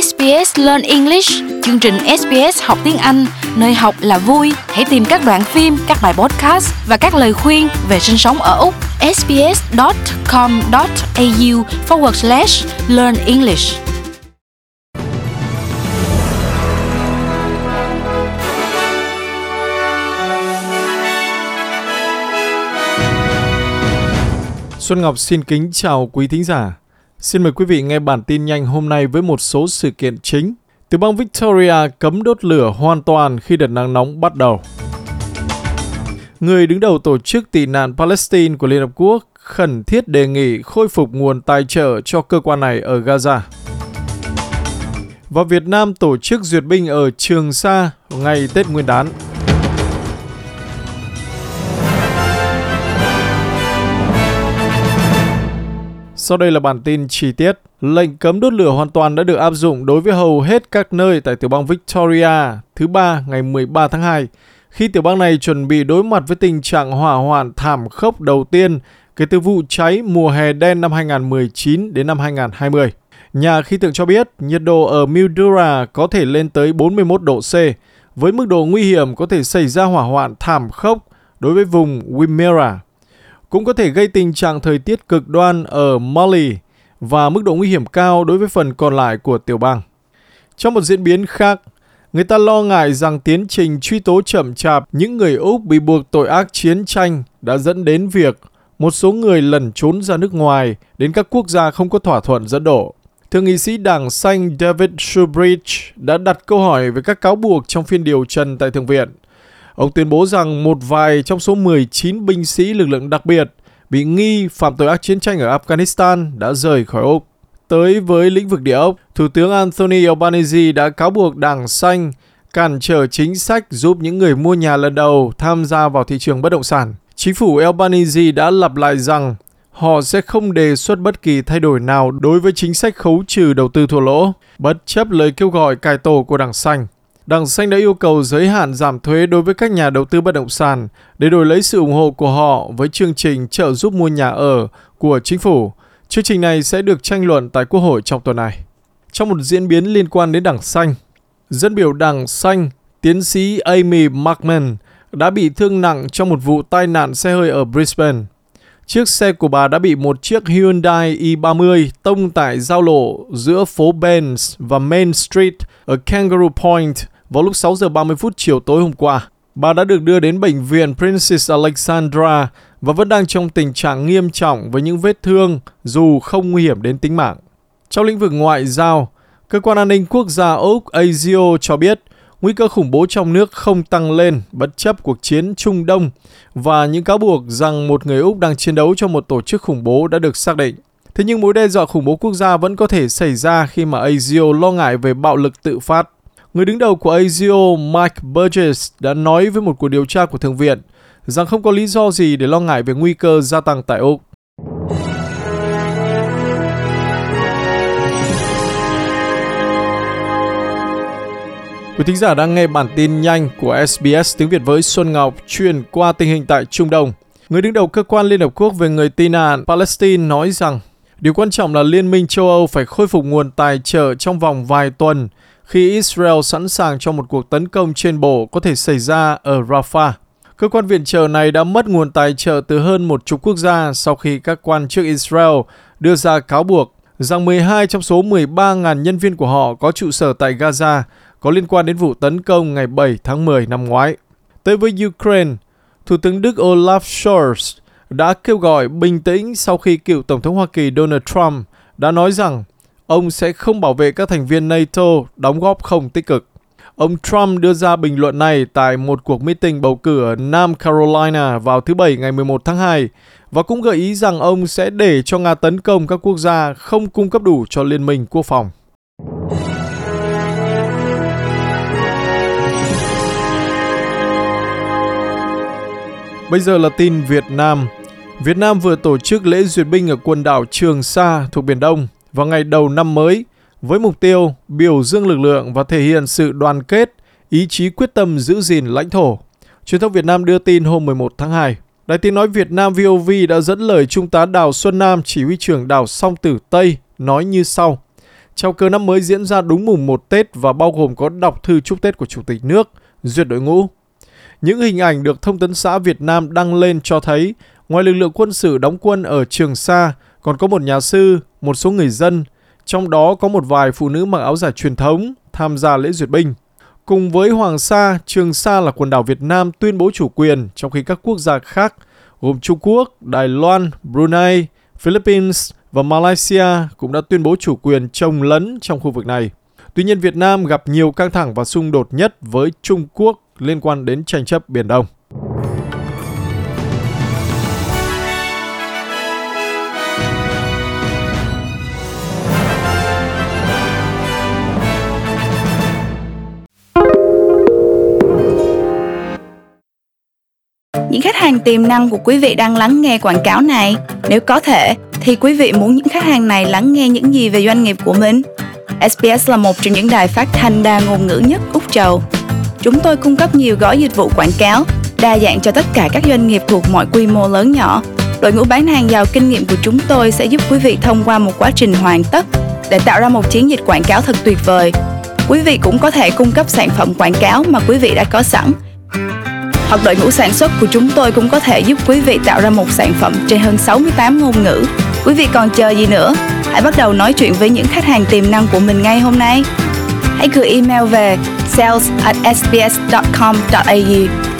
SBS Learn English, chương trình SBS học tiếng Anh, nơi học là vui. Hãy tìm các đoạn phim, các bài podcast và các lời khuyên về sinh sống ở Úc. sbs.com.au/learn English. Xuân Ngọc xin kính chào quý thính giả. Xin mời quý vị nghe bản tin nhanh hôm nay với một số sự kiện chính. Tiểu bang Victoria cấm đốt lửa hoàn toàn khi đợt nắng nóng bắt đầu. Người đứng đầu Tổ chức Tị nạn Palestine của Liên Hợp Quốc khẩn thiết đề nghị khôi phục nguồn tài trợ cho cơ quan này ở Gaza. Và Việt Nam tổ chức duyệt binh ở Trường Sa ngày Tết Nguyên đán. Sau đây là bản tin chi tiết. Lệnh cấm đốt lửa hoàn toàn đã được áp dụng đối với hầu hết các nơi tại tiểu bang Victoria thứ Ba ngày 13 tháng 2, khi tiểu bang này chuẩn bị đối mặt với tình trạng hỏa hoạn thảm khốc đầu tiên kể từ vụ cháy mùa hè đen năm 2019 đến năm 2020. Nhà khí tượng cho biết nhiệt độ ở Mildura có thể lên tới 41 độ C, với mức độ nguy hiểm có thể xảy ra hỏa hoạn thảm khốc đối với vùng Wimmera. Cũng có thể gây tình trạng thời tiết cực đoan ở Mali và mức độ nguy hiểm cao đối với phần còn lại của tiểu bang. Trong một diễn biến khác, người ta lo ngại rằng tiến trình truy tố chậm chạp những người Úc bị buộc tội ác chiến tranh đã dẫn đến việc một số người lẩn trốn ra nước ngoài đến các quốc gia không có thỏa thuận dẫn độ. Thượng nghị sĩ Đảng Xanh David Shoebridge đã đặt câu hỏi về các cáo buộc trong phiên điều trần tại Thượng viện. Ông tuyên bố rằng một vài trong số 19 binh sĩ lực lượng đặc biệt bị nghi phạm tội ác chiến tranh ở Afghanistan đã rời khỏi Úc. Tới với lĩnh vực địa ốc, Thủ tướng Anthony Albanese đã cáo buộc Đảng Xanh cản trở chính sách giúp những người mua nhà lần đầu tham gia vào thị trường bất động sản. Chính phủ Albanese đã lặp lại rằng họ sẽ không đề xuất bất kỳ thay đổi nào đối với chính sách khấu trừ đầu tư thua lỗ, bất chấp lời kêu gọi cải tổ của Đảng Xanh. Đảng Xanh đã yêu cầu giới hạn giảm thuế đối với các nhà đầu tư bất động sản để đổi lấy sự ủng hộ của họ với chương trình trợ giúp mua nhà ở của chính phủ. Chương trình này sẽ được tranh luận tại Quốc hội trong tuần này. Trong một diễn biến liên quan đến Đảng Xanh, dân biểu Đảng Xanh, tiến sĩ Amy McMahon đã bị thương nặng trong một vụ tai nạn xe hơi ở Brisbane. Chiếc xe của bà đã bị một chiếc Hyundai i30 tông tại giao lộ giữa phố Benz và Main Street ở Kangaroo Point vào lúc 6 giờ 30 phút chiều tối hôm qua. Bà đã được đưa đến bệnh viện Princess Alexandra và vẫn đang trong tình trạng nghiêm trọng với những vết thương dù không nguy hiểm đến tính mạng. Trong lĩnh vực ngoại giao, Cơ quan An ninh Quốc gia Úc ASIO cho biết nguy cơ khủng bố trong nước không tăng lên bất chấp cuộc chiến Trung Đông và những cáo buộc rằng một người Úc đang chiến đấu cho một tổ chức khủng bố đã được xác định. Thế nhưng mối đe dọa khủng bố quốc gia vẫn có thể xảy ra khi mà ASIO lo ngại về bạo lực tự phát. Người đứng đầu của ASIO Mike Burgess đã nói với một cuộc điều tra của Thượng viện rằng không có lý do gì để lo ngại về nguy cơ gia tăng tại Úc. Quý thính giả đang nghe bản tin nhanh của SBS Tiếng Việt với Xuân Ngọc chuyển qua tình hình tại Trung Đông. Người đứng đầu cơ quan Liên Hợp Quốc về người tị nạn Palestine nói rằng điều quan trọng là Liên minh châu Âu phải khôi phục nguồn tài trợ trong vòng vài tuần khi Israel sẵn sàng cho một cuộc tấn công trên bộ có thể xảy ra ở Rafah. Cơ quan viện trợ này đã mất nguồn tài trợ từ hơn 10 quốc gia sau khi các quan chức Israel đưa ra cáo buộc rằng 12 trong số 13.000 nhân viên của họ có trụ sở tại Gaza có liên quan đến vụ tấn công ngày 7 tháng 10 năm ngoái. Tới với Ukraine, Thủ tướng Đức Olaf Scholz đã kêu gọi bình tĩnh sau khi cựu Tổng thống Hoa Kỳ Donald Trump đã nói rằng ông sẽ không bảo vệ các thành viên NATO đóng góp không tích cực. Ông Trump đưa ra bình luận này tại một cuộc meeting bầu cử ở Nam Carolina vào thứ Bảy ngày 11 tháng 2 và cũng gợi ý rằng ông sẽ để cho Nga tấn công các quốc gia không cung cấp đủ cho Liên minh Quốc phòng. Bây giờ là tin Việt Nam. Việt Nam vừa tổ chức lễ duyệt binh ở quần đảo Trường Sa thuộc Biển Đông vào ngày đầu năm mới với mục tiêu biểu dương lực lượng và thể hiện sự đoàn kết, ý chí quyết tâm giữ gìn lãnh thổ. Truyền thông Việt Nam đưa tin hôm 11 tháng 2. Đài Tiếng nói Việt Nam VOV đã dẫn lời Trung tá Đào Xuân Nam, chỉ huy trưởng đảo Song Tử Tây, nói như sau. Trào cờ năm mới diễn ra đúng mùng 1 Tết và bao gồm có đọc thư chúc Tết của Chủ tịch nước, duyệt đội ngũ. Những hình ảnh được Thông tấn xã Việt Nam đăng lên cho thấy, ngoài lực lượng quân sự đóng quân ở Trường Sa, còn có một nhà sư, một số người dân, trong đó có một vài phụ nữ mặc áo dài truyền thống tham gia lễ duyệt binh. Cùng với Hoàng Sa, Trường Sa là quần đảo Việt Nam tuyên bố chủ quyền, trong khi các quốc gia khác gồm Trung Quốc, Đài Loan, Brunei, Philippines và Malaysia cũng đã tuyên bố chủ quyền chồng lấn trong khu vực này. Tuy nhiên, Việt Nam gặp nhiều căng thẳng và xung đột nhất với Trung Quốc liên quan đến tranh chấp Biển Đông. Những khách hàng tiềm năng của quý vị đang lắng nghe quảng cáo này, nếu có thể thì quý vị muốn những khách hàng này lắng nghe những gì về doanh nghiệp của mình? SBS là một trong những đài phát thanh đa ngôn ngữ nhất Úc Châu. Chúng tôi cung cấp nhiều gói dịch vụ quảng cáo, đa dạng cho tất cả các doanh nghiệp thuộc mọi quy mô lớn nhỏ. Đội ngũ bán hàng giàu kinh nghiệm của chúng tôi sẽ giúp quý vị thông qua một quá trình hoàn tất để tạo ra một chiến dịch quảng cáo thật tuyệt vời. Quý vị cũng có thể cung cấp sản phẩm quảng cáo mà quý vị đã có sẵn, hoặc đội ngũ sản xuất của chúng tôi cũng có thể giúp quý vị tạo ra một sản phẩm trên hơn 68 ngôn ngữ. Quý vị còn chờ gì nữa? Hãy bắt đầu nói chuyện với những khách hàng tiềm năng của mình ngay hôm nay. Hãy gửi email về sales@sbs.com.au